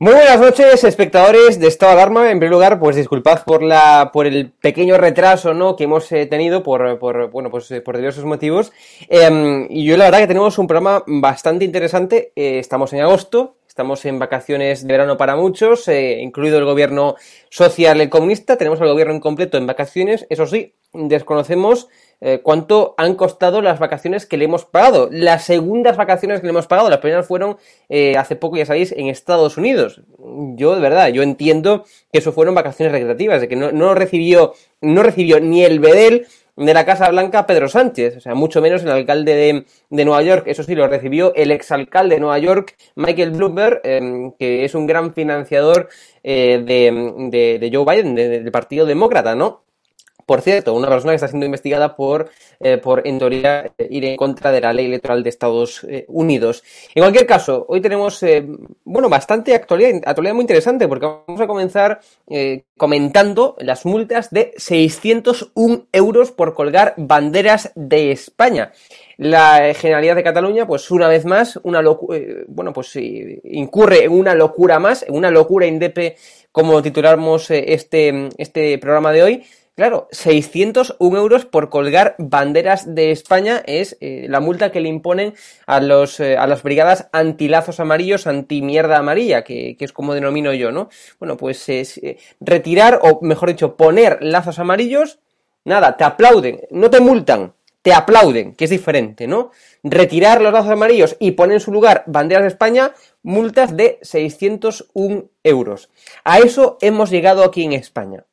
Muy buenas noches, espectadores de Estado de Alarma. En primer lugar, pues disculpad por el pequeño retraso, ¿no?, que hemos tenido por diversos motivos. Y yo la verdad que tenemos un programa bastante interesante. Estamos en agosto, estamos en vacaciones de verano para muchos, incluido el gobierno social y comunista. Tenemos al gobierno incompleto en vacaciones. Eso sí, desconocemos cuánto han costado las vacaciones que le hemos pagado, las segundas vacaciones que le hemos pagado. Las primeras fueron hace poco, ya sabéis, en Estados Unidos. Yo, de verdad, yo entiendo que eso fueron vacaciones recreativas, de que no recibió ni el bedel de la Casa Blanca Pedro Sánchez, o sea, mucho menos el alcalde de Nueva York. Eso sí, lo recibió el exalcalde de Nueva York, Michael Bloomberg, que es un gran financiador de Joe Biden, del Partido Demócrata, ¿no? Por cierto, una persona que está siendo investigada por en teoría, ir en contra de la ley electoral de Estados Unidos. En cualquier caso, hoy tenemos, bastante actualidad muy interesante, porque vamos a comenzar comentando las multas de 601 euros por colgar banderas de España. La Generalitat de Cataluña, pues una vez más, incurre en una locura más, en una locura indepe, como titulamos este programa de hoy. Claro, 601 euros por colgar banderas de España es la multa que le imponen a las brigadas antilazos amarillos, antimierda amarilla, que es como denomino yo, ¿no? Bueno, pues es retirar, o mejor dicho, poner lazos amarillos, nada, te aplauden, no te multan, te aplauden, que es diferente, ¿no? Retirar los lazos amarillos y poner en su lugar banderas de España, multas de 601 euros. A eso hemos llegado aquí en España.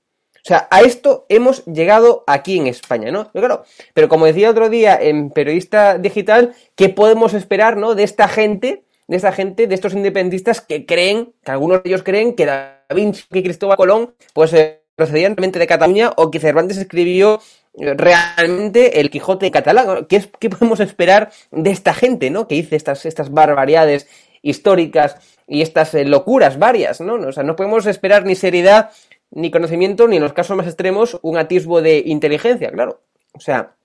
O sea, a esto hemos llegado aquí en España, ¿no? Pero claro, pero como decía otro día en Periodista Digital, ¿qué podemos esperar, no?, de esta gente, de estos independentistas que creen, que algunos de ellos creen que Da Vinci y Cristóbal Colón pues procedían realmente de Cataluña, o que Cervantes escribió realmente el Quijote catalán. ¿Qué podemos esperar de esta gente, no?, que dice estas barbaridades históricas y estas locuras varias, ¿no? O sea, no podemos esperar ni seriedad, ni conocimiento, ni en los casos más extremos un atisbo de inteligencia, claro. O sea,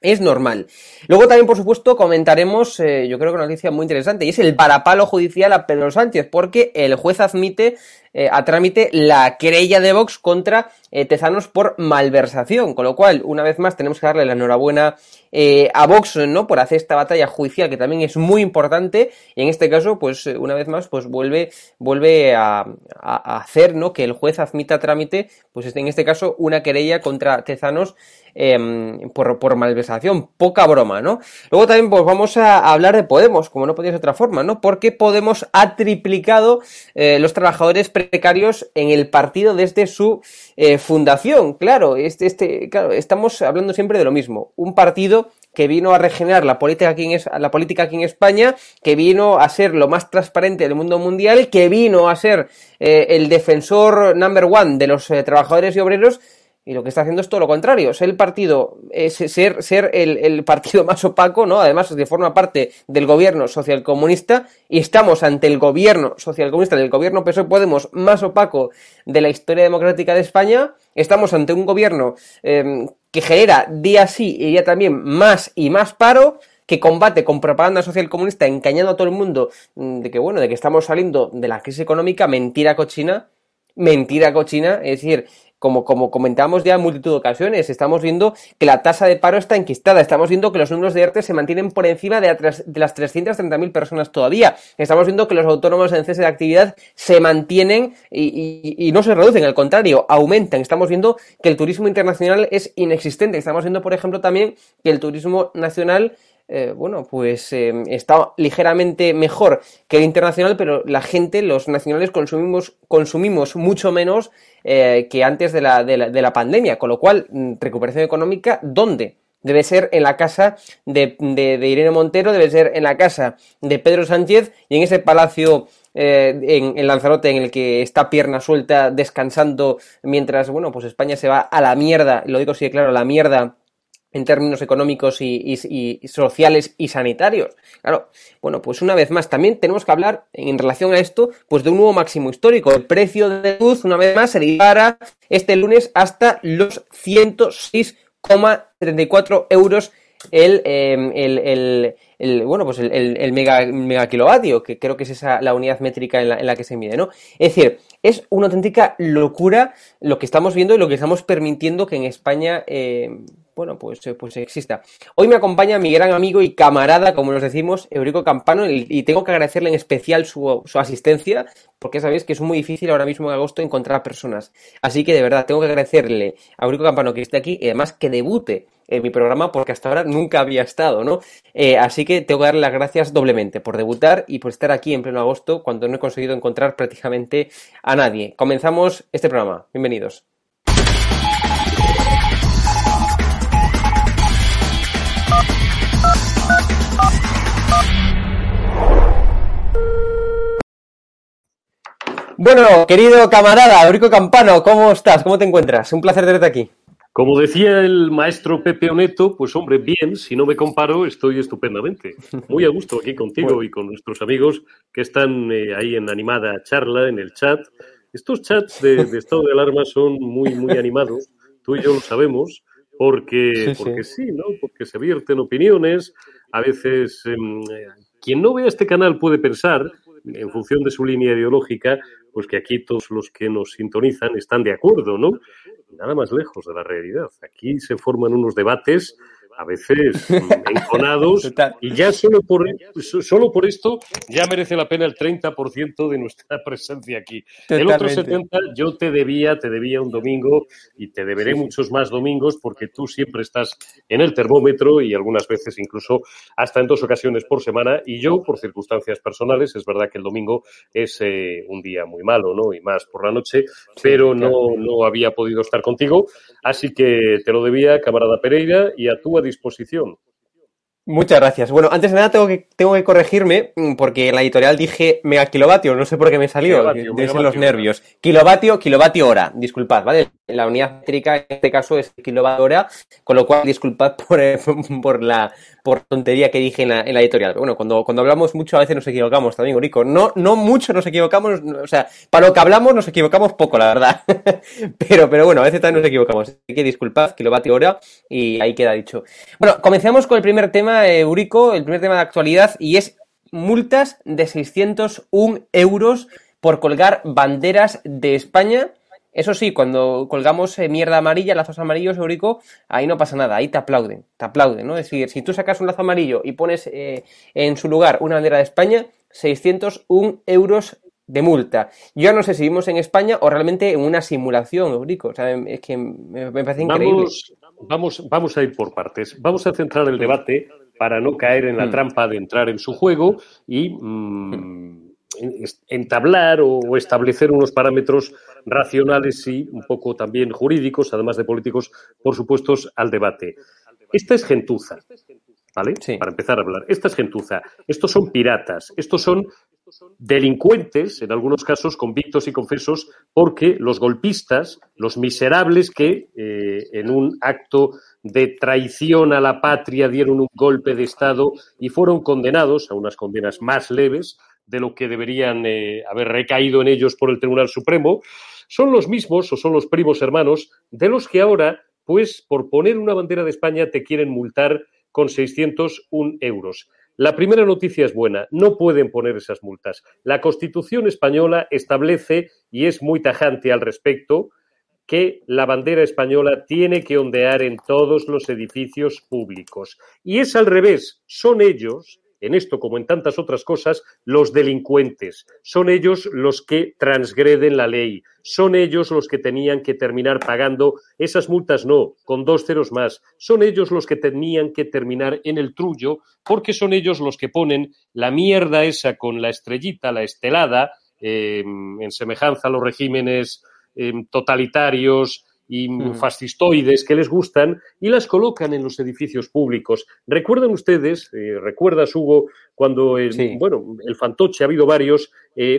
es normal. Luego también, por supuesto, comentaremos, yo creo que una noticia muy interesante, y es el varapalo judicial a Pedro Sánchez, porque el juez admite a trámite la querella de Vox contra Tezanos por malversación, con lo cual, una vez más, tenemos que darle la enhorabuena a Vox, ¿no?, por hacer esta batalla judicial, que también es muy importante, y en este caso, pues, una vez más, pues vuelve a hacer, ¿no?, que el juez admita a trámite, pues en este caso, una querella contra Tezanos por malversación. Poca broma, ¿no? Luego también, pues, vamos a hablar de Podemos, como no podía ser de otra forma, ¿no?, porque Podemos ha triplicado los trabajadores precarios en el partido desde su fundación. Claro, claro, estamos hablando siempre de lo mismo. Un partido que vino a regenerar la política aquí en España, que vino a ser lo más transparente del mundo mundial, que vino a ser el defensor number one de los trabajadores y obreros, y lo que está haciendo es todo lo contrario. Ser el partido, ser el partido más opaco, ¿no? Además, que forma parte del gobierno socialcomunista, y estamos ante el gobierno socialcomunista, del gobierno PSOE Podemos más opaco de la historia democrática de España. Estamos ante un gobierno que genera día sí y día también más y más paro, que combate con propaganda socialcomunista, engañando a todo el mundo de que estamos saliendo de la crisis económica. Mentira cochina, es decir, como comentábamos ya en multitud de ocasiones, estamos viendo que la tasa de paro está enquistada, estamos viendo que los números de ERTE se mantienen por encima de las 330.000 personas todavía, estamos viendo que los autónomos en cese de actividad se mantienen y no se reducen, al contrario, aumentan, estamos viendo que el turismo internacional es inexistente, estamos viendo, por ejemplo, también que el turismo nacional está ligeramente mejor que el internacional, pero la gente, los nacionales, consumimos mucho menos que antes de la pandemia, con lo cual, recuperación económica, ¿dónde? Debe ser en la casa de Irene Montero, debe ser en la casa de Pedro Sánchez y en ese palacio en Lanzarote en el que está pierna suelta descansando mientras, España se va a la mierda, lo digo así de claro, a la mierda, en términos económicos y sociales y sanitarios. Claro, una vez más, también tenemos que hablar, en relación a esto, pues de un nuevo máximo histórico. El precio de luz, una vez más, se dispara este lunes hasta los 106,34 euros el megakilovatio, que creo que es esa la unidad métrica en la que se mide, ¿no? Es decir, es una auténtica locura lo que estamos viendo y lo que estamos permitiendo que en España, pues exista. Hoy me acompaña mi gran amigo y camarada, como nos decimos, Eurico Campano, y tengo que agradecerle en especial su asistencia, porque sabéis que es muy difícil ahora mismo en agosto encontrar personas. Así que, de verdad, tengo que agradecerle a Eurico Campano que esté aquí y además que debute en mi programa, porque hasta ahora nunca había estado, ¿no? Así que tengo que darle las gracias doblemente por debutar y por estar aquí en pleno agosto cuando no he conseguido encontrar prácticamente a nadie. Comenzamos este programa. Bienvenidos. Bueno, querido camarada Eurico Campano, ¿cómo estás? ¿Cómo te encuentras? Un placer tenerte aquí. Como decía el maestro Pepe Oneto, pues hombre, bien, si no me comparo, estoy estupendamente. Muy a gusto aquí contigo bueno. Y con nuestros amigos que están ahí en animada charla, en el chat. Estos chats de estado de alarma son muy, muy animados, tú y yo lo sabemos, porque sí, ¿no? Porque se vierten opiniones, a veces quien no vea este canal puede pensar, en función de su línea ideológica, pues que aquí todos los que nos sintonizan están de acuerdo, ¿no? Nada más lejos de la realidad. Aquí se forman unos debates, a veces enconados, y ya solo por esto ya merece la pena el 30% de nuestra presencia aquí. Totalmente. El otro 70% yo te debía un domingo y te deberé muchos más domingos porque tú siempre estás en el termómetro y algunas veces incluso hasta en 2 ocasiones por semana y yo por circunstancias personales, es verdad que el domingo es un día muy malo, ¿no? Y más por la noche, pero no había podido estar contigo, así que te lo debía, camarada Pereira, y a tu disposición. Muchas gracias. Bueno, antes de nada tengo que corregirme porque en la editorial dije megakilovatio, no sé por qué me salió, deben ser los nervios. Kilovatio hora, disculpad, ¿vale? La unidad métrica en este caso es kilovatio hora, con lo cual disculpad por la tontería que dije en la editorial. Pero bueno, cuando hablamos mucho a veces nos equivocamos también, Eurico. No mucho nos equivocamos, o sea, para lo que hablamos nos equivocamos poco, la verdad. pero bueno, a veces también nos equivocamos. Así que disculpad, kilovatio hora, y ahí queda dicho. Bueno, comencemos con el primer tema, Eurico, el primer tema de actualidad, y es multas de 601 euros por colgar banderas de España. Eso sí, cuando colgamos mierda amarilla, lazos amarillos, Eurico, ahí no pasa nada, ahí te aplauden, ¿no? Es decir, si tú sacas un lazo amarillo y pones en su lugar una bandera de España, 601 euros de multa. Yo no sé si vivimos en España o realmente en una simulación, Eurico. O sea, es que me parece increíble. Vamos a ir por partes. Vamos a centrar el debate para no caer en la trampa de entrar en su juego y entablar o establecer unos parámetros racionales y un poco también jurídicos, además de políticos, por supuesto, al debate. Esta es gentuza, ¿vale? Sí. Para empezar a hablar. Esta es gentuza. Estos son piratas. Estos son delincuentes, en algunos casos convictos y confesos, porque los golpistas, los miserables que en un acto de traición a la patria dieron un golpe de Estado y fueron condenados a unas condenas más leves de lo que deberían haber recaído en ellos por el Tribunal Supremo, son los mismos o son los primos hermanos de los que ahora, pues por poner una bandera de España te quieren multar con 601 euros. La primera noticia es buena, no pueden poner esas multas. La Constitución española establece, y es muy tajante al respecto, que la bandera española tiene que ondear en todos los edificios públicos. Y es al revés, son ellos, en esto como en tantas otras cosas, los delincuentes. Son ellos los que transgreden la ley. Son ellos los que tenían que terminar pagando esas multas, no, con 2 ceros más. Son ellos los que tenían que terminar en el trullo, porque son ellos los que ponen la mierda esa con la estrellita, la estelada, en semejanza a los regímenes totalitarios y fascistoides que les gustan, y las colocan en los edificios públicos. ¿Recuerdan ustedes, recuerdas, Hugo, cuando bueno, el fantoche, ha habido varios,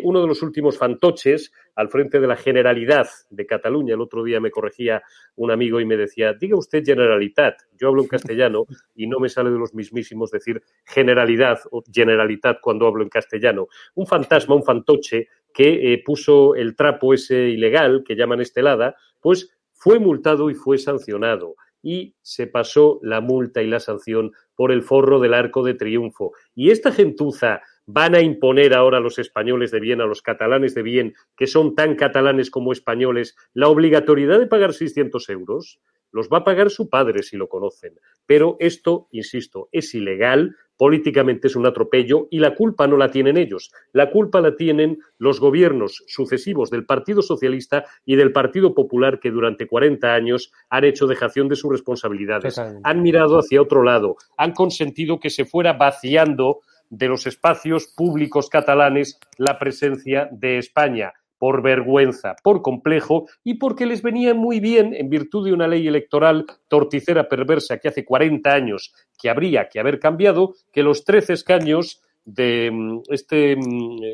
uno de los últimos fantoches al frente de la Generalitat de Cataluña? El otro día me corregía un amigo y me decía, diga usted Generalitat, yo hablo en castellano y no me sale de los mismísimos decir Generalidad o Generalitat cuando hablo en castellano. Un fantasma, un fantoche que puso el trapo ese ilegal que llaman estelada, pues fue multado y fue sancionado. y se pasó la multa y la sanción por el forro del Arco de Triunfo. Y esta gentuza van a imponer ahora a los españoles de bien, a los catalanes de bien, que son tan catalanes como españoles, la obligatoriedad de pagar 600 euros. Los va a pagar su padre si lo conocen. Pero esto, insisto, es ilegal, políticamente es un atropello y la culpa no la tienen ellos. La culpa la tienen los gobiernos sucesivos del Partido Socialista y del Partido Popular que durante 40 años han hecho dejación de sus responsabilidades. Totalmente. Han mirado hacia otro lado, han consentido que se fuera vaciando de los espacios públicos catalanes la presencia de España. Por vergüenza, por complejo y porque les venía muy bien, en virtud de una ley electoral torticera perversa que hace 40 años que habría que haber cambiado, que los 13 escaños de este,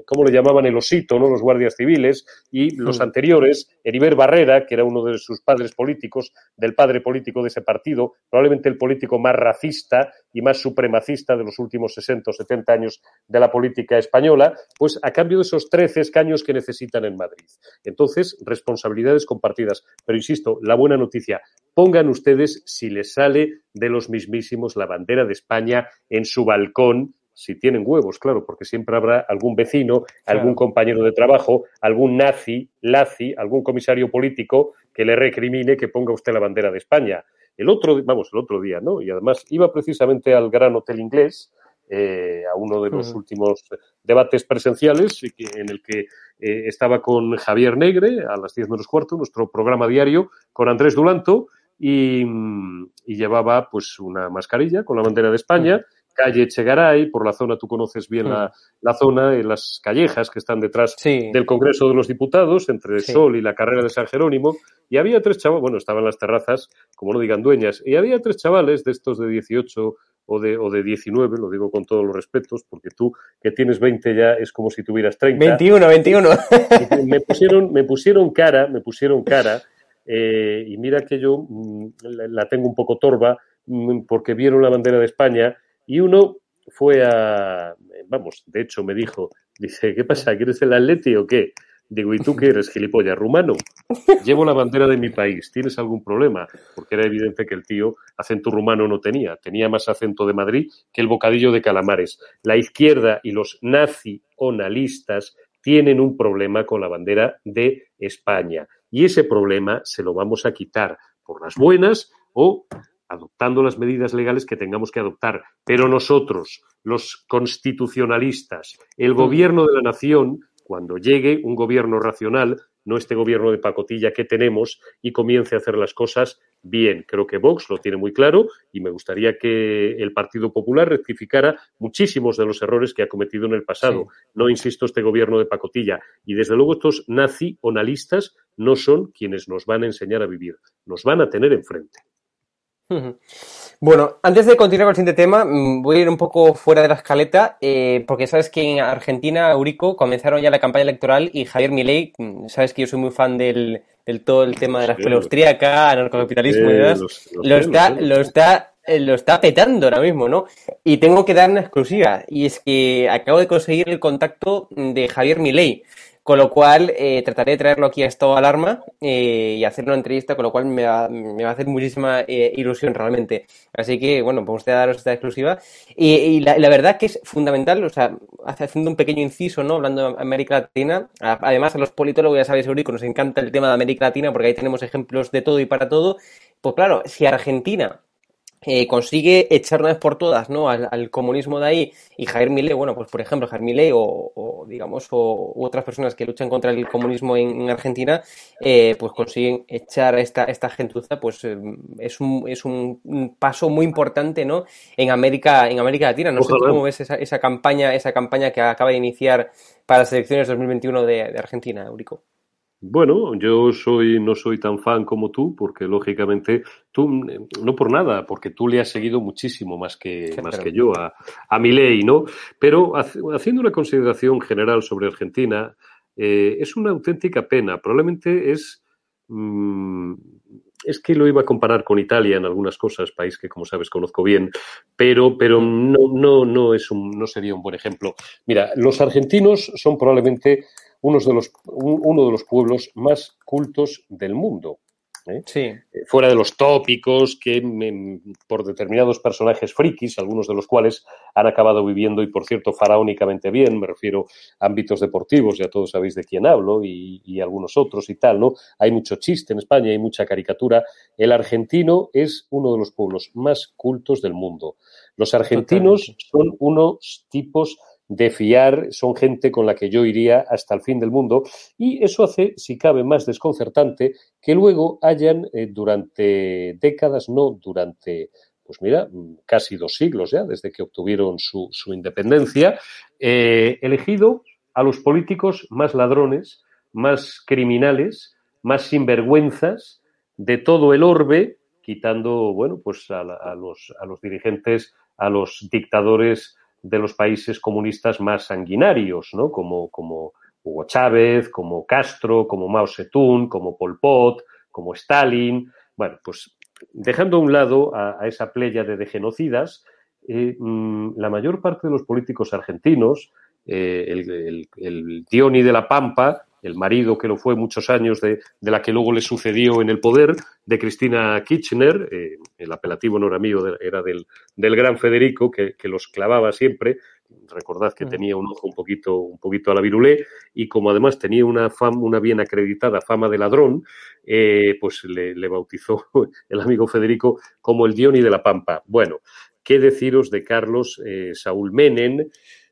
¿cómo le llamaban? El osito, ¿no? Los guardias civiles y los anteriores, Heribert Barrera, que era uno de sus padres políticos, del padre político de ese partido, probablemente el político más racista y más supremacista de los últimos 60 o 70 años de la política española, pues a cambio de esos 13 escaños que necesitan en Madrid. Entonces, responsabilidades compartidas. Pero insisto, la buena noticia, pongan ustedes, si les sale de los mismísimos, la bandera de España en su balcón, si tienen huevos, claro, porque siempre habrá algún vecino, algún compañero de trabajo, algún lazi, algún comisario político que le recrimine que ponga usted la bandera de España. El otro día, ¿no? Y además iba precisamente al Gran Hotel Inglés, a uno de los últimos debates presenciales en el que estaba con Javier Negre a las 10:15, nuestro programa diario, con Andrés Dulanto y llevaba pues una mascarilla con la bandera de España. Calle Echegaray, por la zona, tú conoces bien la zona, en las callejas que están detrás del Congreso de los Diputados, entre Sol y la Carrera de San Jerónimo, y había tres chavales, bueno, estaban las terrazas, como no digan dueñas, y había tres chavales de estos de 18 o de 19, lo digo con todos los respetos, porque tú, que tienes 20 ya, es como si tuvieras 30. 21. Me pusieron cara, y mira que yo la tengo un poco torva, porque vieron la bandera de España. Y uno fue de hecho me dijo, dice, ¿qué pasa? ¿Quieres el Atleti o qué? Digo, ¿y tú qué eres, gilipollas, rumano? Llevo la bandera de mi país, ¿tienes algún problema? Porque era evidente que el tío acento rumano no tenía más acento de Madrid que el bocadillo de calamares. La izquierda y los nacionalistas tienen un problema con la bandera de España. Y ese problema se lo vamos a quitar por las buenas o adoptando las medidas legales que tengamos que adoptar. Pero nosotros, los constitucionalistas, el gobierno de la nación, cuando llegue un gobierno racional, no este gobierno de pacotilla que tenemos, y comience a hacer las cosas bien. Creo que Vox lo tiene muy claro y me gustaría que el Partido Popular rectificara muchísimos de los errores que ha cometido en el pasado. Sí. No, insisto, este gobierno de pacotilla. Y desde luego estos nacionalistas no son quienes nos van a enseñar a vivir. Nos van a tener enfrente. Bueno, antes de continuar con el siguiente tema, voy a ir un poco fuera de la escaleta, porque sabes que en Argentina, Eurico, comenzaron ya la campaña electoral y Javier Milei, sabes que yo soy muy fan del todo el tema de la escuela austríaca, anarcocapitalismo y demás, lo está petando ahora mismo, ¿no? Y tengo que dar una exclusiva, y es que acabo de conseguir el contacto de Javier Milei. Con lo cual, trataré de traerlo aquí a Estado de Alarma y hacer una entrevista, con lo cual me va a hacer muchísima ilusión realmente. Así que, bueno, pues voy a daros esta exclusiva. Y la verdad que es fundamental, o sea, haciendo un pequeño inciso, ¿no? Hablando de América Latina, además a los politólogos, ya sabéis, Eurico, nos encanta el tema de América Latina porque ahí tenemos ejemplos de todo y para todo. Pues claro, si Argentina consigue echar una vez por todas, ¿no? al comunismo de ahí, y Javier Milei, bueno, pues por ejemplo, Javier Milei o otras personas que luchan contra el comunismo en Argentina, pues consiguen echar esta gentuza, pues es un paso muy importante, ¿no? En América Latina. No sé cómo ves esa campaña que acaba de iniciar para las elecciones 2021 de Argentina, Eurico. Bueno, yo no soy tan fan como tú, porque lógicamente tú, no por nada, porque tú le has seguido muchísimo más que yo a Milei, ¿no? Pero haciendo una consideración general sobre Argentina, es una auténtica pena. Probablemente es que lo iba a comparar con Italia en algunas cosas, país que, como sabes, conozco bien, pero no sería un buen ejemplo. Mira, los argentinos son probablemente uno de los pueblos más cultos del mundo. Fuera de los tópicos que por determinados personajes frikis, algunos de los cuales han acabado viviendo, y por cierto faraónicamente bien, me refiero a ámbitos deportivos, ya todos sabéis de quién hablo, y algunos otros y tal, ¿no? Hay mucho chiste en España, hay mucha caricatura. El argentino es uno de los pueblos más cultos del mundo. Los argentinos son unos tipos de fiar, son gente con la que yo iría hasta el fin del mundo, y eso hace, si cabe, más desconcertante que luego hayan durante décadas, no, durante, pues mira, casi 2 siglos ya, desde que obtuvieron su independencia, elegido a los políticos más ladrones, más criminales, más sinvergüenzas de todo el orbe, quitando, bueno, pues a los dirigentes, a los dictadores de los países comunistas más sanguinarios, ¿no? Como Hugo Chávez, como Castro, como Mao Zedong, como Pol Pot, como Stalin. Bueno, pues dejando a un lado a esa pléyade de genocidas, la mayor parte de los políticos argentinos, el Dioni de la Pampa, el marido que lo fue muchos años de la que luego le sucedió en el poder, de Cristina Kirchner, el apelativo no era mío, era del gran Federico, que los clavaba siempre. Recordad que tenía un ojo un poquito a la Virulé, y como además tenía una bien acreditada fama de ladrón, pues le bautizó el amigo Federico como el Dioni de la Pampa. Bueno, ¿qué deciros de Carlos Saúl Menem?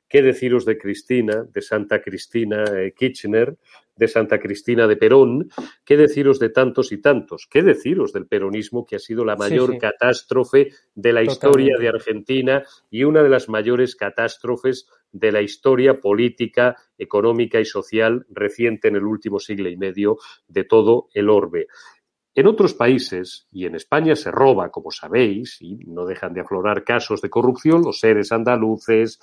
¿Qué deciros de Cristina, de Santa Cristina Kirchner, de Santa Cristina de Perón? ¿Qué deciros de tantos y tantos? ¿Qué deciros del peronismo, que ha sido la mayor catástrofe de la historia de Argentina y una de las mayores catástrofes de la historia política, económica y social reciente en el último siglo y medio de todo el orbe? En otros países, y en España se roba, como sabéis, y no dejan de aflorar casos de corrupción, los seres andaluces,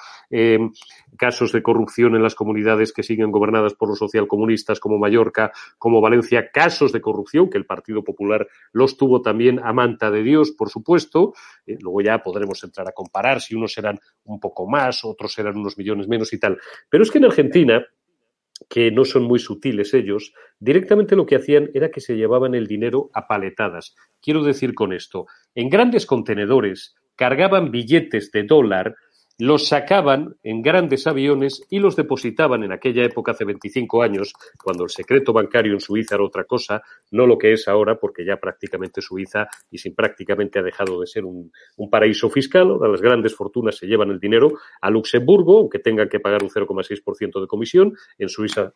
casos de corrupción en las comunidades que siguen gobernadas por los socialcomunistas, como Mallorca, como Valencia, casos de corrupción que el Partido Popular los tuvo también a manta de Dios, por supuesto. Luego ya podremos entrar a comparar si unos eran un poco más, otros eran unos millones menos y tal. Pero es que en Argentina, que no son muy sutiles ellos, directamente lo que hacían era que se llevaban el dinero a paletadas. Quiero decir con esto, en grandes contenedores cargaban billetes de dólar, los sacaban en grandes aviones y los depositaban en aquella época, hace 25 años, cuando el secreto bancario en Suiza era otra cosa, no lo que es ahora, porque ya prácticamente Suiza y sin prácticamente ha dejado de ser un paraíso fiscal. Ahora las grandes fortunas se llevan el dinero a Luxemburgo, aunque tengan que pagar un 0,6% de comisión. En Suiza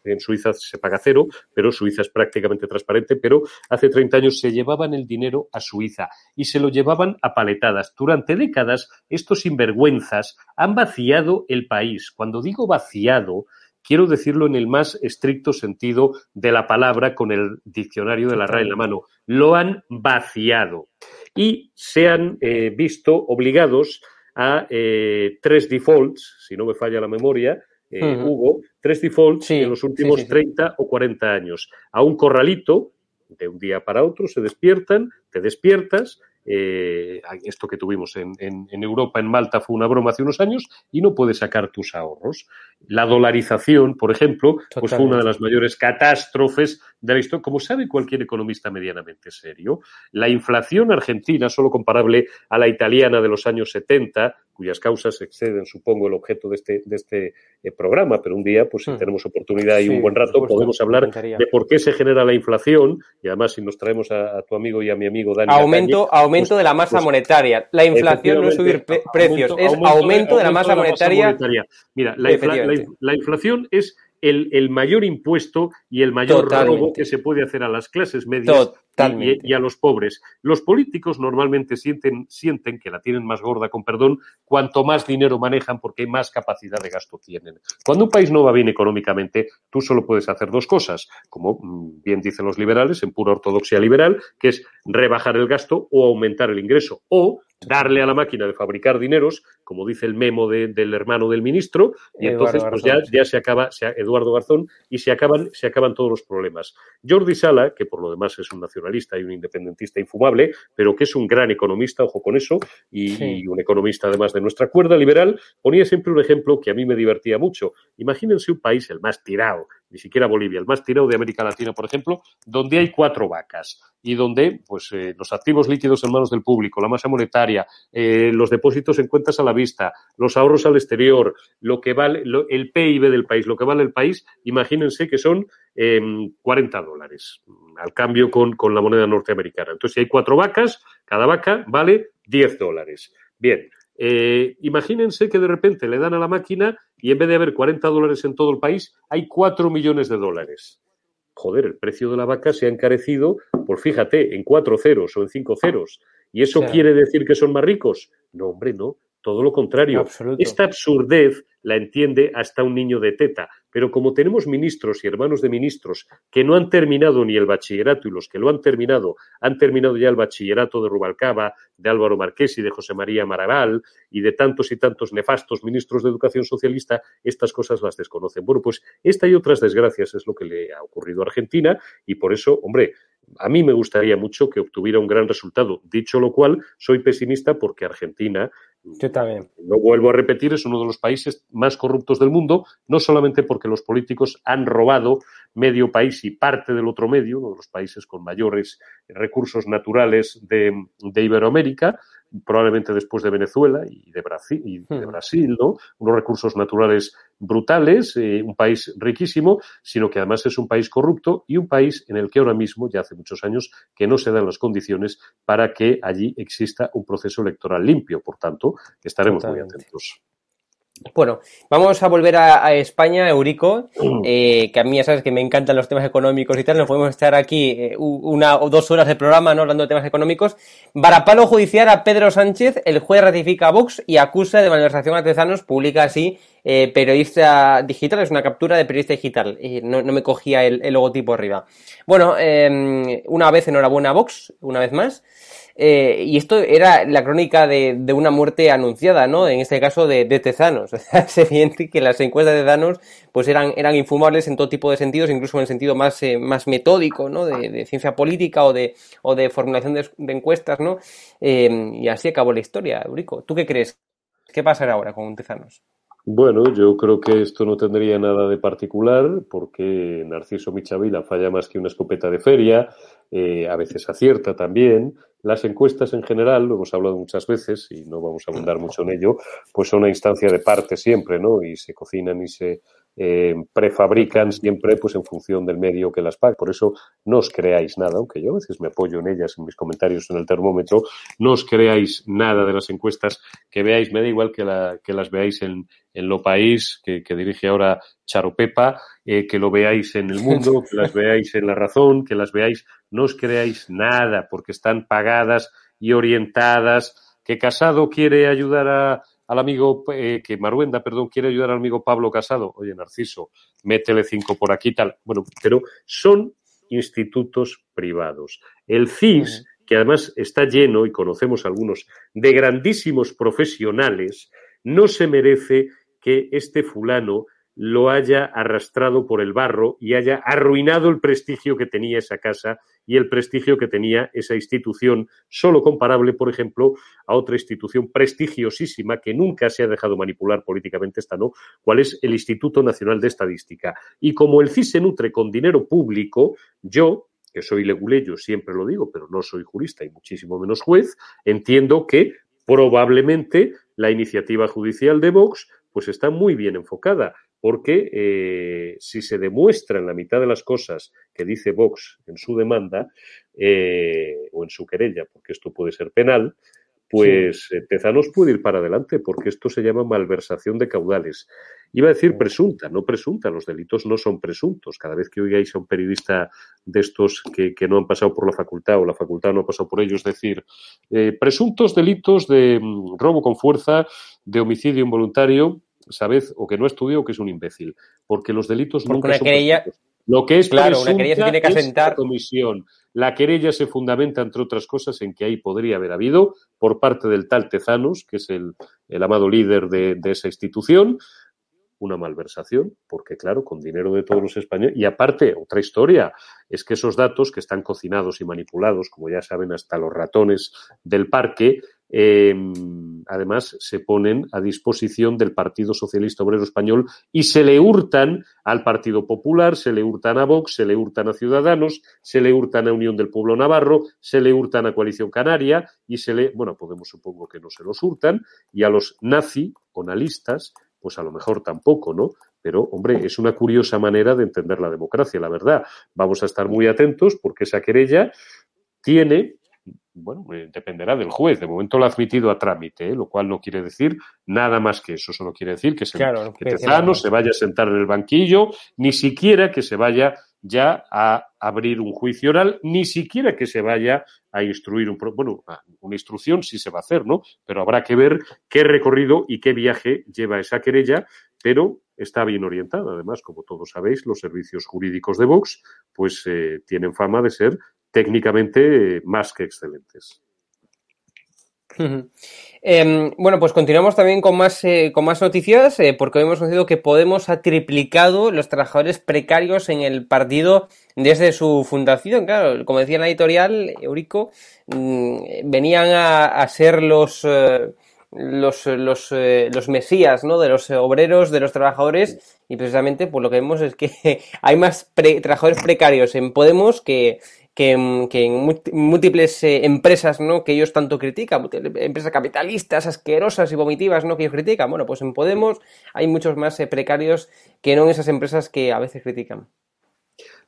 se paga 0, pero Suiza es prácticamente transparente, pero hace 30 años se llevaban el dinero a Suiza y se lo llevaban a paletadas. Durante décadas, estos sinvergüenzas han vaciado el país. Cuando digo vaciado, quiero decirlo en el más estricto sentido de la palabra, con el diccionario de la RAE en la mano. Lo han vaciado y se han visto obligados a 3 defaults, si no me falla la memoria, Hugo, 3 defaults en los últimos 30 o 40 años. A un corralito, de un día para otro se despiertan, te despiertas. Esto que tuvimos en Europa, en Malta, fue una broma hace unos años, y no puedes sacar tus ahorros. La dolarización, por ejemplo, pues fue una de las mayores catástrofes de la historia, como sabe cualquier economista medianamente serio. La inflación argentina, solo comparable a la italiana de los años 70, cuyas causas exceden, supongo, el objeto de este programa, pero un día, pues si tenemos oportunidad y un buen rato, podemos hablar de por qué se genera la inflación, y además si nos traemos a tu amigo y a mi amigo Dani. Aumento de la masa monetaria. La inflación no es subir precios, es aumento de la masa monetaria. Mira, la inflación es el mayor impuesto y el mayor robo que se puede hacer a las clases medias y a los pobres. Los políticos normalmente sienten que la tienen más gorda, con perdón, cuanto más dinero manejan, porque más capacidad de gasto tienen. Cuando un país no va bien económicamente, tú solo puedes hacer 2 cosas, como bien dicen los liberales, en pura ortodoxia liberal, que es rebajar el gasto o aumentar el ingreso, o darle a la máquina de fabricar dineros, como dice el memo del hermano del ministro, y entonces pues ya se acaba, Eduardo Garzón, y se acaban todos los problemas. Jordi Sala, que por lo demás es un nacionalista y un independentista infumable, pero que es un gran economista, ojo con eso, y un economista además de nuestra cuerda liberal, ponía siempre un ejemplo que a mí me divertía mucho. Imagínense un país, el más tirado ni siquiera Bolivia, el más tirado de América Latina, por ejemplo, donde hay 4 vacas y donde pues los activos líquidos en manos del público, la masa monetaria, los depósitos en cuentas a la vista, los ahorros al exterior, lo que vale el PIB del país, lo que vale el país, imagínense que son $40 al cambio con la moneda norteamericana. Entonces, si hay 4 vacas, cada vaca vale $10. Bien. Imagínense que de repente le dan a la máquina y en vez de haber $40 en todo el país, hay $4 millones. Joder, el precio de la vaca se ha encarecido, pues fíjate, en 4 ceros o en 5 ceros. ¿Y eso quiere decir que son más ricos? No, hombre, no. Todo lo contrario. Absoluto. Esta absurdez la entiende hasta un niño de teta. Pero como tenemos ministros y hermanos de ministros que no han terminado ni el bachillerato y los que lo han terminado ya el bachillerato de Rubalcaba, de Álvaro Marqués y de José María Maraval y tantos nefastos ministros de educación socialista, estas cosas las desconocen. Bueno, pues esta y otras desgracias es lo que le ha ocurrido a Argentina y por eso, hombre, a mí me gustaría mucho que obtuviera un gran resultado. Dicho lo cual, soy pesimista porque Argentina... Yo también. Lo vuelvo a repetir, es uno de los países más corruptos del mundo, no solamente porque los políticos han robado medio país y parte del otro medio, uno de los países con mayores recursos naturales de Iberoamérica, probablemente después de Venezuela y de Brasil, ¿no? Unos recursos naturales brutales, un país riquísimo, sino que además es un país corrupto y un país en el que ahora mismo, ya hace muchos años, que no se dan las condiciones para que allí exista un proceso electoral limpio. Por tanto, estaremos totalmente muy atentos. Bueno, vamos a volver a España, Eurico, que a mí ya sabes que me encantan los temas económicos y tal, nos podemos estar aquí 1 o 2 horas de programa, ¿no?, hablando de temas económicos. Varapalo judicial a Pedro Sánchez, el juez ratifica a Vox y acusa de malversación a Tezanos, publica así Periodista Digital, es una captura de Periodista Digital, no me cogía el logotipo arriba. Bueno, una vez enhorabuena a Vox, una vez más. Y esto era la crónica de una muerte anunciada, ¿no? En este caso de Tezanos. Es evidente que las encuestas de Tezanos pues eran infumables en todo tipo de sentidos, incluso en el sentido más metódico, ¿no? De ciencia política o de formulación de encuestas, ¿no? Y así acabó la historia, Eurico. ¿Tú qué crees? ¿Qué pasará ahora con Tezanos? Bueno, yo creo que esto no tendría nada de particular porque Narciso Michavila falla más que una escopeta de feria, a veces acierta también. Las encuestas en general, lo hemos hablado muchas veces y no vamos a abundar mucho en ello, pues son una instancia de parte siempre, ¿no? Y se cocinan y se prefabrican siempre pues en función del medio que las paga. Por eso no os creáis nada, aunque yo a veces me apoyo en ellas, en mis comentarios en el termómetro, no os creáis nada de las encuestas que veáis, me da igual que las veáis en Lo País, que dirige ahora Charo Pepa, que lo veáis en El Mundo, que las veáis en La Razón, que las veáis, no os creáis nada, porque están pagadas y orientadas, que Casado quiere ayudar al amigo, que Maruenda, perdón, quiere ayudar al amigo Pablo Casado. Oye, Narciso, métele 5 por aquí, tal. Bueno, pero son institutos privados. El CIS, que además está lleno, y conocemos algunos, de grandísimos profesionales, no se merece que este fulano lo haya arrastrado por el barro y haya arruinado el prestigio que tenía esa casa y el prestigio que tenía esa institución, solo comparable, por ejemplo, a otra institución prestigiosísima que nunca se ha dejado manipular políticamente, esta no, cuál es el Instituto Nacional de Estadística. Y como el CIS se nutre con dinero público, yo, que soy leguleyo, siempre lo digo, pero no soy jurista y muchísimo menos juez, entiendo que probablemente la iniciativa judicial de Vox pues está muy bien enfocada, porque si se demuestra en la mitad de las cosas que dice Vox en su demanda o en su querella, porque esto puede ser penal, pues sí, Tezanos puede ir para adelante, porque esto se llama malversación de caudales. Iba a decir presunta, no presunta, los delitos no son presuntos. Cada vez que oigáis a un periodista de estos que no han pasado por la facultad o la facultad no ha pasado por ellos, decir presuntos delitos de robo con fuerza, de homicidio involuntario, sabed o que no estudió o que es un imbécil, porque los delitos porque nunca una son querella, lo que es claro, una querella se tiene que asentar. Comisión. La querella se fundamenta, entre otras cosas, en que ahí podría haber habido, por parte del tal Tezanos, que es el amado líder de esa institución, una malversación, porque claro, con dinero de todos los españoles. Y aparte, otra historia, es que esos datos que están cocinados y manipulados, como ya saben hasta los ratones del parque, además se ponen a disposición del Partido Socialista Obrero Español y se le hurtan al Partido Popular, se le hurtan a Vox, se le hurtan a Ciudadanos, se le hurtan a Unión del Pueblo Navarro, se le hurtan a Coalición Canaria y se le... Bueno, Podemos supongo que no se los hurtan, y a los nazi o analistas, pues a lo mejor tampoco, ¿no? Pero, hombre, es una curiosa manera de entender la democracia, la verdad. Vamos a estar muy atentos porque esa querella tiene... Bueno, dependerá del juez. De momento lo ha admitido a trámite, lo cual no quiere decir nada más que eso. Solo quiere decir que, claro, que Tezanos se vaya a sentar en el banquillo, ni siquiera que se vaya ya a abrir un juicio oral, ni siquiera que se vaya a instruir un... Bueno, una instrucción sí se va a hacer, ¿no? Pero habrá que ver qué recorrido y qué viaje lleva esa querella, pero está bien orientada. Además, como todos sabéis, los servicios jurídicos de Vox pues tienen fama de ser técnicamente más que excelentes. Bueno, pues continuamos también con más noticias, porque hoy hemos conocido que Podemos ha triplicado los trabajadores precarios en el partido desde su fundación. Claro, como decía en la editorial, Eurico, venían a ser los mesías, ¿no?, de los obreros, de los trabajadores, y precisamente pues lo que vemos es que hay más trabajadores precarios en Podemos que en múltiples empresas, ¿no?, que ellos tanto critican, empresas capitalistas asquerosas y vomitivas, ¿no?, que ellos critican. Bueno, pues en Podemos hay muchos más precarios que no en esas empresas que a veces critican.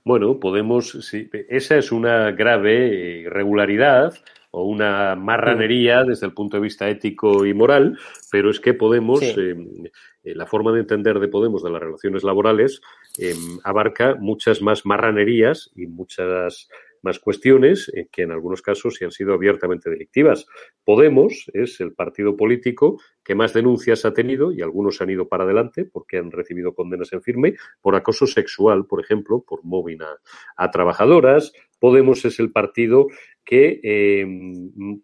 Bueno, Podemos, sí, esa es una grave irregularidad o una marranería desde el punto de vista ético y moral, pero es que Podemos, sí, la forma de entender de Podemos de las relaciones laborales abarca muchas más marranerías y muchas más cuestiones que en algunos casos sí han sido abiertamente delictivas. Podemos es el partido político que más denuncias ha tenido, y algunos han ido para adelante porque han recibido condenas en firme por acoso sexual, por ejemplo, por mobbing a trabajadoras. Podemos es el partido que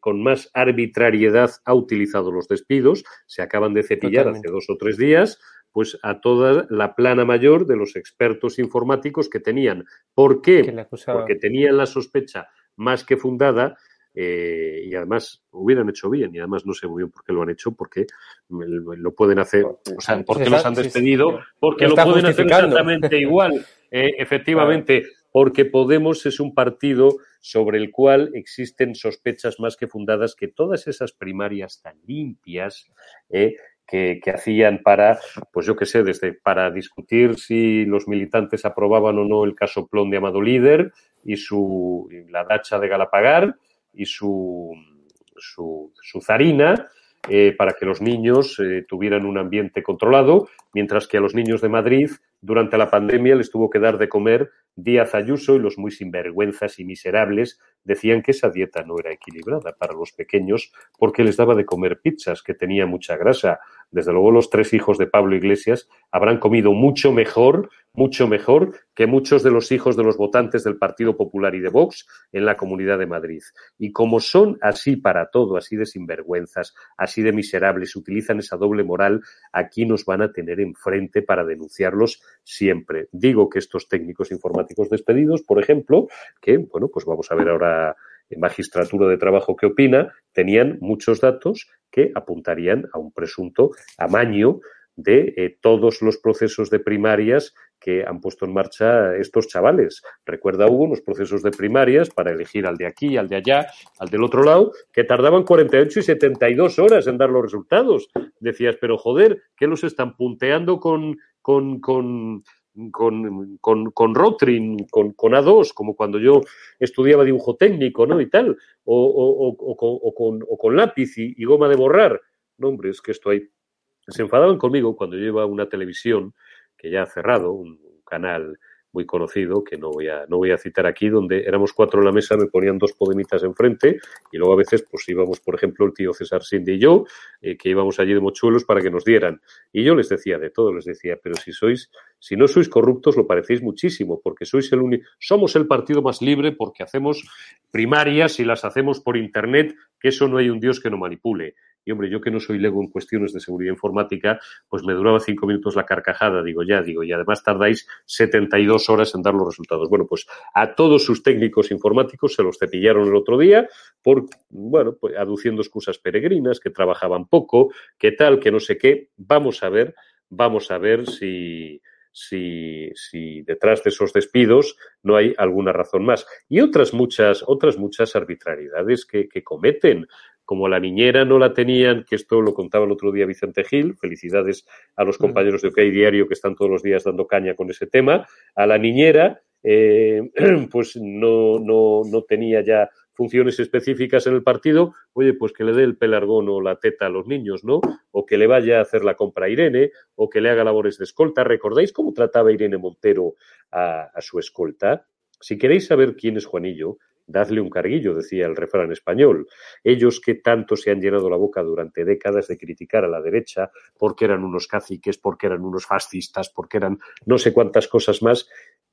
con más arbitrariedad ha utilizado los despidos. Se acaban de cepillar hace 2 o 3 días pues a toda la plana mayor de los expertos informáticos que tenían. ¿Por qué? Porque tenían la sospecha más que fundada, y además hubieran hecho bien, y además no sé muy bien por qué lo han hecho, porque lo pueden hacer, o sea, ¿por qué los han despedido? Porque lo pueden hacer exactamente igual, efectivamente. Porque Podemos es un partido sobre el cual existen sospechas más que fundadas que todas esas primarias tan limpias que hacían para, pues yo qué sé, desde para discutir si los militantes aprobaban o no el casoplón de Amado Líder y la dacha de Galapagar y su zarina, para que los niños tuvieran un ambiente controlado, mientras que a los niños de Madrid durante la pandemia les tuvo que dar de comer Díaz Ayuso, y los muy sinvergüenzas y miserables decían que esa dieta no era equilibrada para los pequeños porque les daba de comer pizzas, que tenía mucha grasa. Desde luego los 3 hijos de Pablo Iglesias habrán comido mucho mejor que muchos de los hijos de los votantes del Partido Popular y de Vox en la Comunidad de Madrid. Y como son así para todo, así de sinvergüenzas, así de miserables, utilizan esa doble moral, aquí nos van a tener enfrente para denunciarlos siempre. Digo que estos técnicos informáticos despedidos, por ejemplo, que, bueno, pues vamos a ver ahora en Magistratura de Trabajo qué opina, tenían muchos datos que apuntarían a un presunto amaño de todos los procesos de primarias que han puesto en marcha estos chavales. Recuerda, Hugo, unos procesos de primarias para elegir al de aquí, al de allá, al del otro lado, que tardaban 48 y 72 horas en dar los resultados. Decías, pero joder, ¿qué los están punteando con Rotring, con A2, como cuando yo estudiaba dibujo técnico, ¿no?, y tal, o con lápiz y goma de borrar? No, hombre, es que esto ahí... Se enfadaban conmigo cuando yo iba a una televisión que ya ha cerrado, un canal muy conocido que no voy a citar aquí, donde éramos 4 en la mesa, me ponían 2 podemitas enfrente y luego a veces pues íbamos, por ejemplo, el tío César Sinde y yo, que íbamos allí de mochuelos para que nos dieran. Y yo les decía de todo, les decía, pero si no sois corruptos lo parecéis muchísimo, porque sois el único, somos el partido más libre porque hacemos primarias y las hacemos por internet, que eso no hay un Dios que no manipule. Y, hombre, yo que no soy lego en cuestiones de seguridad informática, pues me duraba 5 minutos la carcajada, digo, y además tardáis 72 horas en dar los resultados. Bueno, pues a todos sus técnicos informáticos se los cepillaron el otro día por, bueno, pues aduciendo excusas peregrinas, que trabajaban poco, que tal, que no sé qué. Vamos a ver si detrás de esos despidos no hay alguna razón más. Y otras muchas arbitrariedades que cometen. Como la niñera no la tenían, que esto lo contaba el otro día Vicente Gil, felicidades a los compañeros de OK Diario que están todos los días dando caña con ese tema, a la niñera pues no tenía ya funciones específicas en el partido, oye, pues que le dé el pelargón o la teta a los niños, ¿no? O que le vaya a hacer la compra a Irene, o que le haga labores de escolta. ¿Recordáis cómo trataba Irene Montero a su escolta? Si queréis saber quién es Juanillo, dadle un carguillo, decía el refrán español. Ellos que tanto se han llenado la boca durante décadas de criticar a la derecha porque eran unos caciques, porque eran unos fascistas, porque eran no sé cuántas cosas más.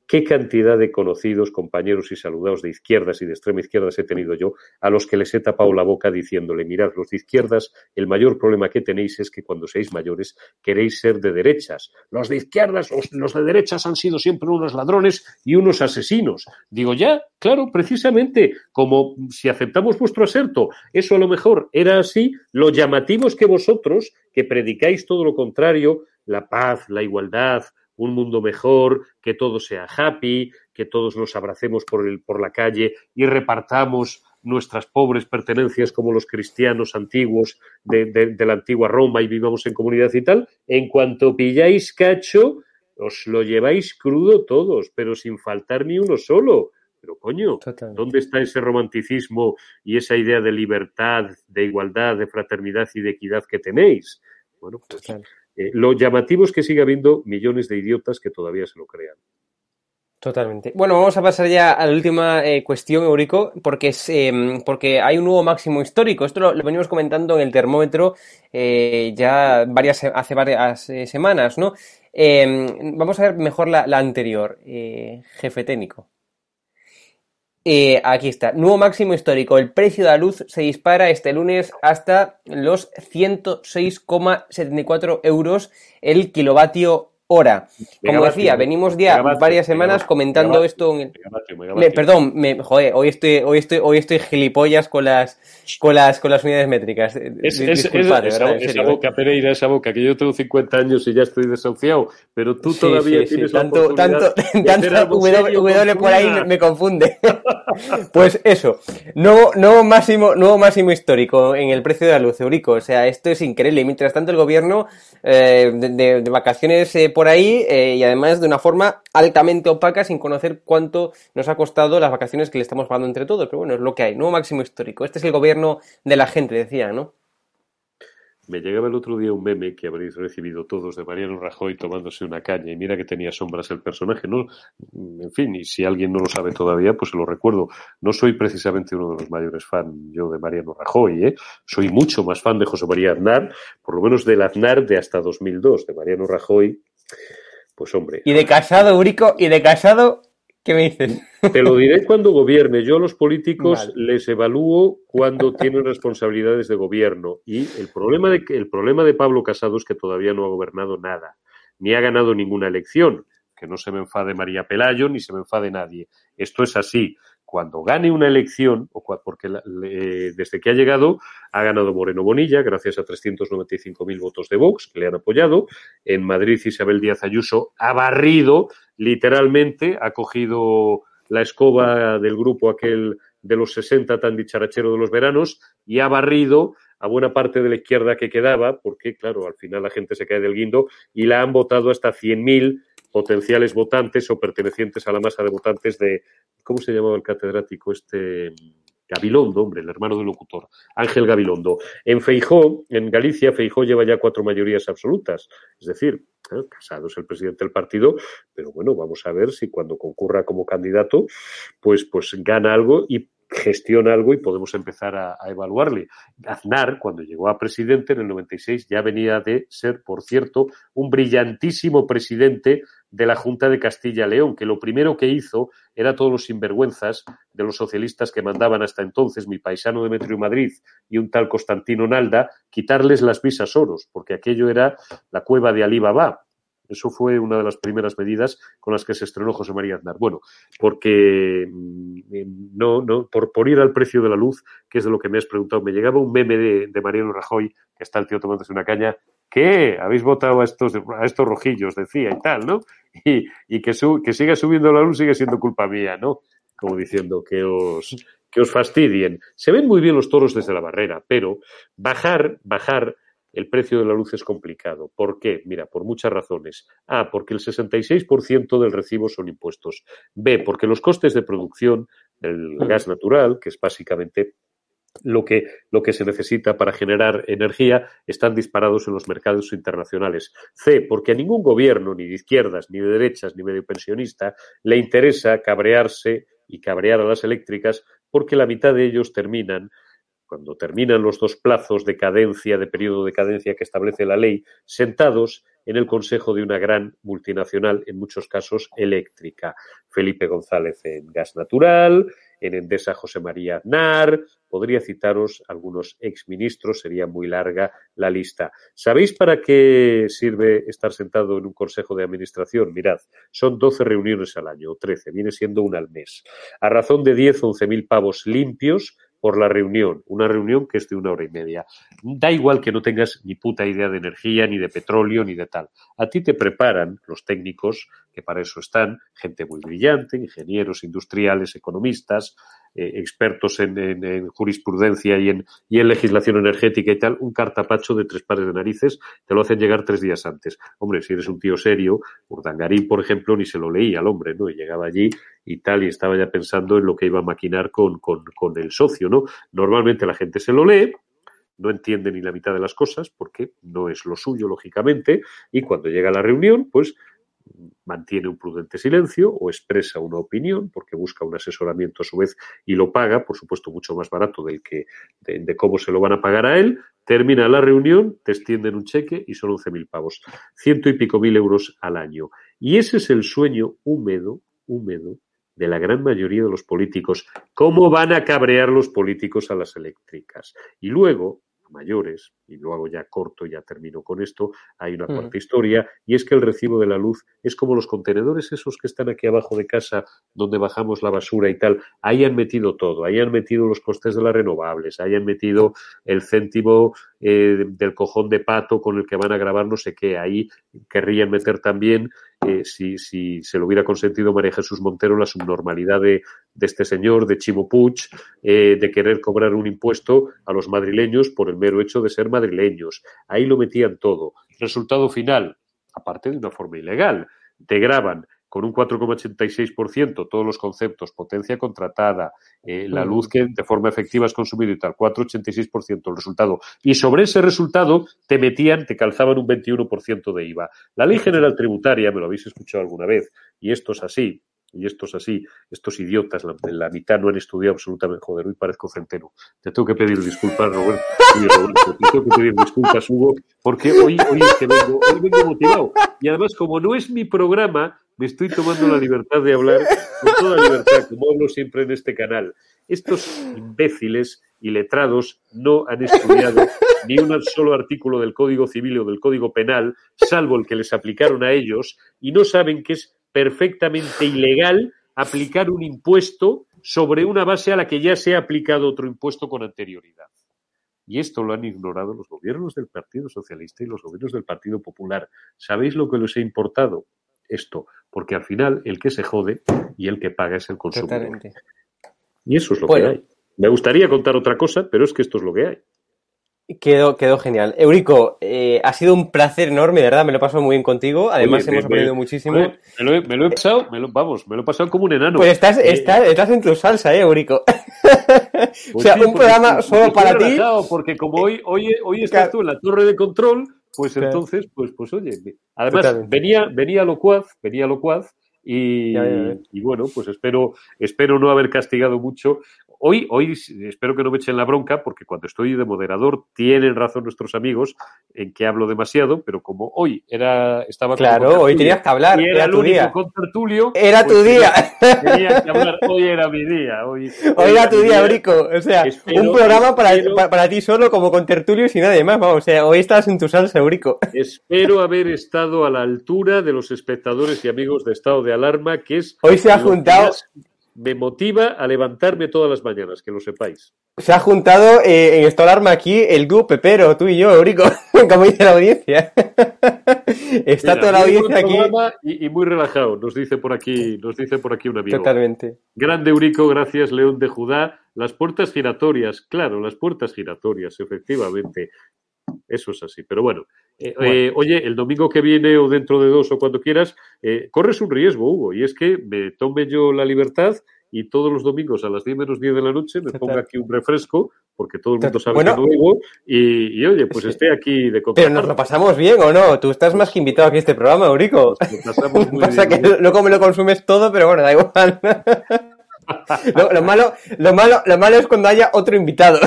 Qué cantidad de conocidos, compañeros y saludados de izquierdas y de extrema izquierdas he tenido yo, a los que les he tapado la boca diciéndole, mirad, los de izquierdas, el mayor problema que tenéis es que cuando seáis mayores queréis ser de derechas. Los de izquierdas, los de derechas han sido siempre unos ladrones y unos asesinos. Digo, ya, claro, precisamente, como si aceptamos vuestro aserto, eso a lo mejor era así, lo llamativo es que vosotros, que predicáis todo lo contrario, la paz, la igualdad, un mundo mejor, que todo sea happy, que todos nos abracemos por la calle y repartamos nuestras pobres pertenencias como los cristianos antiguos de la antigua Roma y vivamos en comunidad y tal, en cuanto pilláis cacho, os lo lleváis crudo todos, pero sin faltar ni uno solo. Pero, coño, totalmente. ¿Dónde está ese romanticismo y esa idea de libertad, de igualdad, de fraternidad y de equidad que tenéis? Bueno, pues... Totalmente. Lo llamativo es que sigue habiendo millones de idiotas que todavía se lo crean. Totalmente. Bueno, vamos a pasar ya a la última cuestión, Eurico, porque hay un nuevo máximo histórico. Esto lo venimos comentando en el termómetro hace varias semanas, ¿no? Vamos a ver mejor la anterior, jefe técnico. Aquí está, nuevo máximo histórico. El precio de la luz se dispara este lunes hasta los 106,74 euros el kilovatio hora. Como decía, venimos ya varias semanas comentando esto. Hoy estoy gilipollas con las unidades métricas. Esa boca, Pereira, que yo tengo 50 años y ya estoy desahuciado, pero tú todavía tienes la oportunidad. Tanto W por ahí me confunde. Pues eso, nuevo máximo histórico en el precio de la luz, Eurico. O sea, esto es increíble. Mientras tanto, el gobierno de vacaciones por ahí y además de una forma altamente opaca, sin conocer cuánto nos ha costado las vacaciones que le estamos pagando entre todos. Pero bueno, es lo que hay, nuevo máximo histórico. Este es el gobierno de la gente, decía, ¿no? Me llegaba el otro día un meme que habréis recibido todos de Mariano Rajoy tomándose una caña y mira que tenía sombras el personaje, ¿no? En fin, y si alguien no lo sabe todavía, pues se lo recuerdo. No soy precisamente uno de los mayores fan yo de Mariano Rajoy, ¿eh? Soy mucho más fan de José María Aznar, por lo menos del Aznar de hasta 2002, de Mariano Rajoy, pues hombre. Y de Casado, Eurico, y de Casado... ¿Qué me dices? Te lo diré cuando gobierne. Yo a los políticos les evalúo cuando tienen responsabilidades de gobierno. Y el problema de Pablo Casado es que todavía no ha gobernado nada, ni ha ganado ninguna elección. Que no se me enfade María Pelayo, ni se me enfade nadie. Esto es así. Cuando gane una elección, porque desde que ha llegado ha ganado Moreno Bonilla, gracias a 395.000 votos de Vox que le han apoyado. En Madrid, Isabel Díaz Ayuso ha barrido, literalmente, ha cogido la escoba del grupo aquel de los 60 tan dicharachero de los veranos y ha barrido a buena parte de la izquierda que quedaba, porque, claro, al final la gente se cae del guindo y la han votado hasta 100.000 potenciales votantes o pertenecientes a la masa de votantes de... ¿Cómo se llamaba el catedrático este? Gabilondo, hombre, el hermano del locutor, Ángel Gabilondo. En Feijóo, en Galicia, Feijóo lleva ya 4 mayorías absolutas. Es decir, Casado es el presidente del partido, pero bueno, vamos a ver si cuando concurra como candidato, pues gana algo y gestiona algo y podemos empezar a evaluarle. Aznar, cuando llegó a presidente en el 96, ya venía de ser, por cierto, un brillantísimo presidente de la Junta de Castilla y León, que lo primero que hizo era todos los sinvergüenzas de los socialistas que mandaban hasta entonces, mi paisano Demetrio Madrid y un tal Constantino Nalda, quitarles las visas oros, porque aquello era la cueva de Alí Babá. Eso fue una de las primeras medidas con las que se estrenó José María Aznar. Bueno, porque por ir al precio de la luz, que es de lo que me has preguntado, me llegaba un meme de Mariano Rajoy, que está el tío tomándose una caña, que habéis votado a estos rojillos, decía, y tal, ¿no? Y que siga subiendo la luz sigue siendo culpa mía, ¿no? Como diciendo que os fastidien. Se ven muy bien los toros desde la barrera, pero bajar el precio de la luz es complicado. ¿Por qué? Mira, por muchas razones. A, porque el 66% del recibo son impuestos. B, porque los costes de producción del gas natural, que es básicamente lo que se necesita para generar energía, están disparados en los mercados internacionales. C, porque a ningún gobierno, ni de izquierdas, ni de derechas, ni medio pensionista, le interesa cabrearse y cabrear a las eléctricas, porque la mitad de ellos terminan, cuando terminan los dos plazos de cadencia, de periodo de cadencia que establece la ley, sentados en el consejo de una gran multinacional, en muchos casos eléctrica. Felipe González en Gas Natural, en Endesa José María Aznar, podría citaros algunos exministros, sería muy larga la lista. ¿Sabéis para qué sirve estar sentado en un consejo de administración? Mirad, son 12 reuniones al año, o 13, viene siendo una al mes. A razón de 10, 11.000 pavos limpios por la reunión, una reunión que es de 1 hora y media. Da igual que no tengas ni puta idea de energía, ni de petróleo, ni de tal. A ti te preparan los técnicos, que para eso están, gente muy brillante, ingenieros industriales, economistas, expertos en jurisprudencia y en legislación energética y tal, un cartapacho de 3 pares de narices, te lo hacen llegar 3 días antes. Hombre, si eres un tío serio, Urdangarín, por ejemplo, ni se lo leía al hombre, ¿no? Y llegaba allí y tal, y estaba ya pensando en lo que iba a maquinar con el socio, ¿no? Normalmente la gente se lo lee, no entiende ni la mitad de las cosas, porque no es lo suyo, lógicamente, y cuando llega a la reunión, pues mantiene un prudente silencio o expresa una opinión porque busca un asesoramiento a su vez y lo paga, por supuesto, mucho más barato de cómo se lo van a pagar a él. Termina la reunión, te extienden un cheque y son 11.000 pavos, 100 y pico mil euros al año. Y ese es el sueño húmedo de la gran mayoría de los políticos. ¿Cómo van a cabrear los políticos a las eléctricas? Y luego, mayores, y lo hago ya corto, ya termino con esto, hay una cuarta historia, y es que el recibo de la luz es como los contenedores esos que están aquí abajo de casa donde bajamos la basura y tal. Ahí han metido todo, ahí han metido los costes de las renovables, ahí han metido el céntimo del cojón de pato con el que van a grabar no sé qué. Ahí querrían meter también, si se lo hubiera consentido María Jesús Montero, la subnormalidad de este señor, de Chimo Puig, de querer cobrar un impuesto a los madrileños por el mero hecho de ser madrileños. Ahí lo metían todo. Resultado final, aparte de una forma ilegal, te graban con un 4,86% todos los conceptos, potencia contratada, la luz que de forma efectiva es consumida y tal, 4,86% el resultado. Y sobre ese resultado te calzaban un 21% de IVA. La Ley General Tributaria, me lo habéis escuchado alguna vez, y esto es así. Y estos idiotas, la mitad no han estudiado absolutamente. Joder, hoy parezco Centeno. Te tengo que pedir disculpas, Roberto, te tengo que pedir disculpas, Hugo, porque hoy es que vengo motivado. Y además, como no es mi programa, me estoy tomando la libertad de hablar con toda libertad, como hablo siempre en este canal. Estos imbéciles y letrados no han estudiado ni un solo artículo del Código Civil o del Código Penal, salvo el que les aplicaron a ellos, y no saben que es perfectamente ilegal aplicar un impuesto sobre una base a la que ya se ha aplicado otro impuesto con anterioridad. Y esto lo han ignorado los gobiernos del Partido Socialista y los gobiernos del Partido Popular. ¿Sabéis lo que les ha importado? Esto, porque al final el que se jode y el que paga es el consumidor. Totalmente. Y eso es lo que hay. Me gustaría contar otra cosa, pero es que esto es lo que hay. Quedó genial. Eurico, ha sido un placer enorme, de verdad, me lo he pasado muy bien contigo. Además, oye, hemos aprendido muchísimo. Me lo he pasado como un enano. Pues estás en tu salsa, Eurico. Pues o sea, sí, un programa solo para ti. Porque como hoy estás tú en la torre de control, pues entonces, pues oye, además totalmente. venía locuaz y bueno, pues espero no haber castigado mucho. Hoy espero que no me echen la bronca, porque cuando estoy de moderador tienen razón nuestros amigos en que hablo demasiado, pero como hoy estaba... Claro, hoy tenías que hablar, era tu día. Era tu día. Tenía que hablar, hoy era mi día. Hoy era tu día, Eurico. O sea, un programa para ti solo, como con tertulio y sin nadie más. Vamos, o sea, hoy estás en tu salsa, Eurico. Espero haber estado a la altura de los espectadores y amigos de Estado de Alarma, que es... Hoy se ha juntado... Me motiva a levantarme todas las mañanas, que lo sepáis. Se ha juntado en esta alarma aquí el dúo Pepero, tú y yo, Eurico, como dice la audiencia. Está toda la audiencia aquí. Y muy relajado, nos dice por aquí un amigo. Totalmente. Grande Eurico, gracias, León de Judá. Las puertas giratorias, claro, las puertas giratorias, efectivamente. Eso es así, pero bueno. Oye, el domingo que viene o dentro de 2 o cuando quieras, corres un riesgo, Hugo, y es que me tome yo la libertad y todos los domingos a las 10:10 de la noche me ponga aquí un refresco, porque todo el mundo sabe que no vivo, y oye, pues esté aquí de contraparte. Pero nos lo pasamos bien, ¿o no? Tú estás más que invitado aquí a este programa, Eurico. Nos lo pasamos muy Pasa bien. Que luego me lo consumes todo, pero bueno, da igual. Lo malo es cuando haya otro invitado,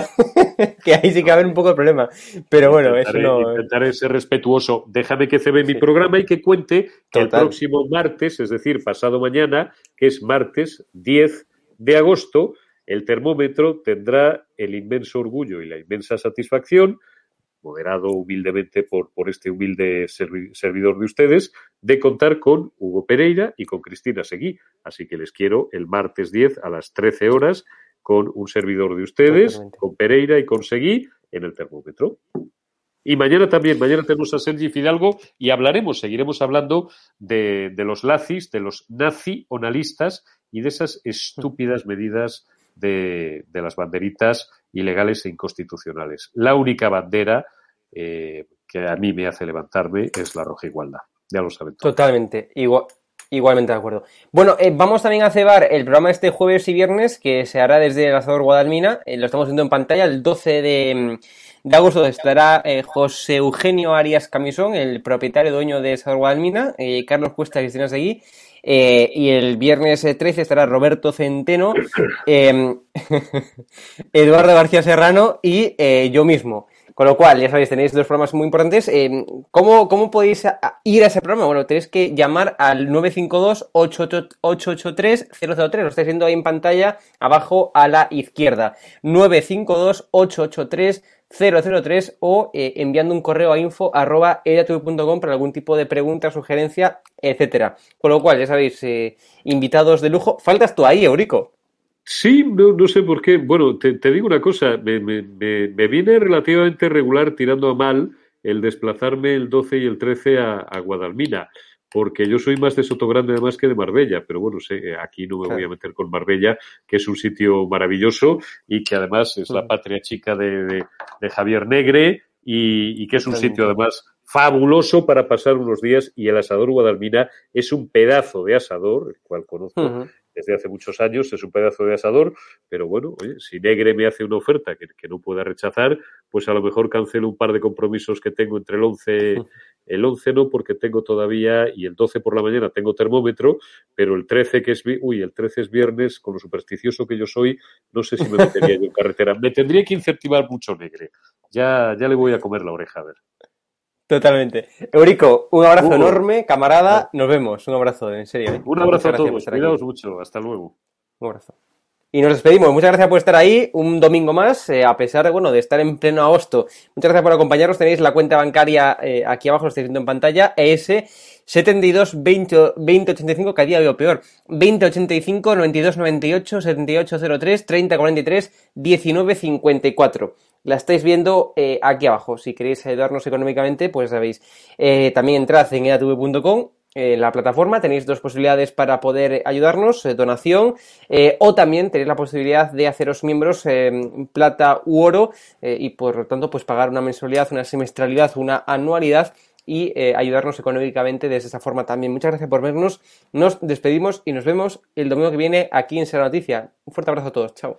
que ahí sí que va a haber un poco de problema. Pero bueno, intentaré ser respetuoso. Déjame que cebe mi programa y que cuente que el próximo martes, es decir, pasado mañana, que es martes 10 de agosto, el termómetro tendrá el inmenso orgullo y la inmensa satisfacción, moderado humildemente por este humilde servidor de ustedes, de contar con Hugo Pereira y con Cristina Seguí. Así que les quiero el martes 10 a las 13 horas con un servidor de ustedes, con Pereira y con Seguí en el termómetro. Y mañana también, mañana tenemos a Sergi Fidalgo y seguiremos hablando de los lazis, de los nacionalistas y de esas estúpidas medidas de las banderitas ilegales e inconstitucionales. La única bandera que a mí me hace levantarme es la roja igualdad. Ya lo saben todos. Totalmente. Igualmente de acuerdo. Bueno, vamos también a cebar el programa este jueves y viernes, que se hará desde el Asador Guadalmina. Lo estamos viendo en pantalla. El 12 de agosto estará José Eugenio Arias Camisón, el propietario dueño de Asador Guadalmina, Carlos Cuesta y Cristina Seguí. Y el viernes 13 estará Roberto Centeno, Eduardo García Serrano y yo mismo. Con lo cual, ya sabéis, tenéis 2 programas muy importantes. ¿Cómo podéis ir a ese programa? Bueno, tenéis que llamar al 952-883-003. Lo estáis viendo ahí en pantalla, abajo a la izquierda. 952-883-003 o enviando un correo a info@edatv.com para algún tipo de pregunta, sugerencia, etcétera. Con lo cual, ya sabéis, invitados de lujo. Faltas tú ahí, Eurico. Sí, no sé por qué. Bueno, te digo una cosa. Me viene relativamente regular, tirando a mal, el desplazarme el 12 y el 13 a Guadalmina, porque yo soy más de Sotogrande además que de Marbella, pero bueno, aquí no me voy a meter con Marbella, que es un sitio maravilloso y que además es la patria chica de Javier Negre y que es un sitio además fabuloso para pasar unos días, y el Asador Guadalmina es un pedazo de asador, el cual conozco desde hace muchos años, es un pedazo de asador, pero bueno, oye, si Negre me hace una oferta que no pueda rechazar, pues a lo mejor cancelo un par de compromisos que tengo entre el 11 no, porque tengo todavía, y el 12 por la mañana tengo termómetro, pero el 13 que es viernes, con lo supersticioso que yo soy, no sé si me metería yo en carretera. Me tendría que incentivar mucho Negre. Ya le voy a comer la oreja, a ver. Totalmente. Eurico, un abrazo enorme, camarada. Nos vemos. Un abrazo, en serio. Un abrazo a todos. Cuidaos mucho. Hasta luego. Un abrazo. Y nos despedimos. Muchas gracias por estar ahí un domingo más, a pesar de estar en pleno agosto. Muchas gracias por acompañarnos. Tenéis la cuenta bancaria aquí abajo, lo estáis viendo en pantalla, ES 72 20 85, que a día veo peor, 2085 92 98 7803 30 43 19 54. La estáis viendo aquí abajo. Si queréis ayudarnos económicamente, pues sabéis. También entrad en edatv.com, la plataforma. Tenéis 2 posibilidades para poder ayudarnos, donación, o también tenéis la posibilidad de haceros miembros plata u oro, y por lo tanto pues pagar una mensualidad, una semestralidad, una anualidad y ayudarnos económicamente de esa forma también. Muchas gracias por vernos. Nos despedimos y nos vemos el domingo que viene aquí en Serra Noticia. Un fuerte abrazo a todos. Chao.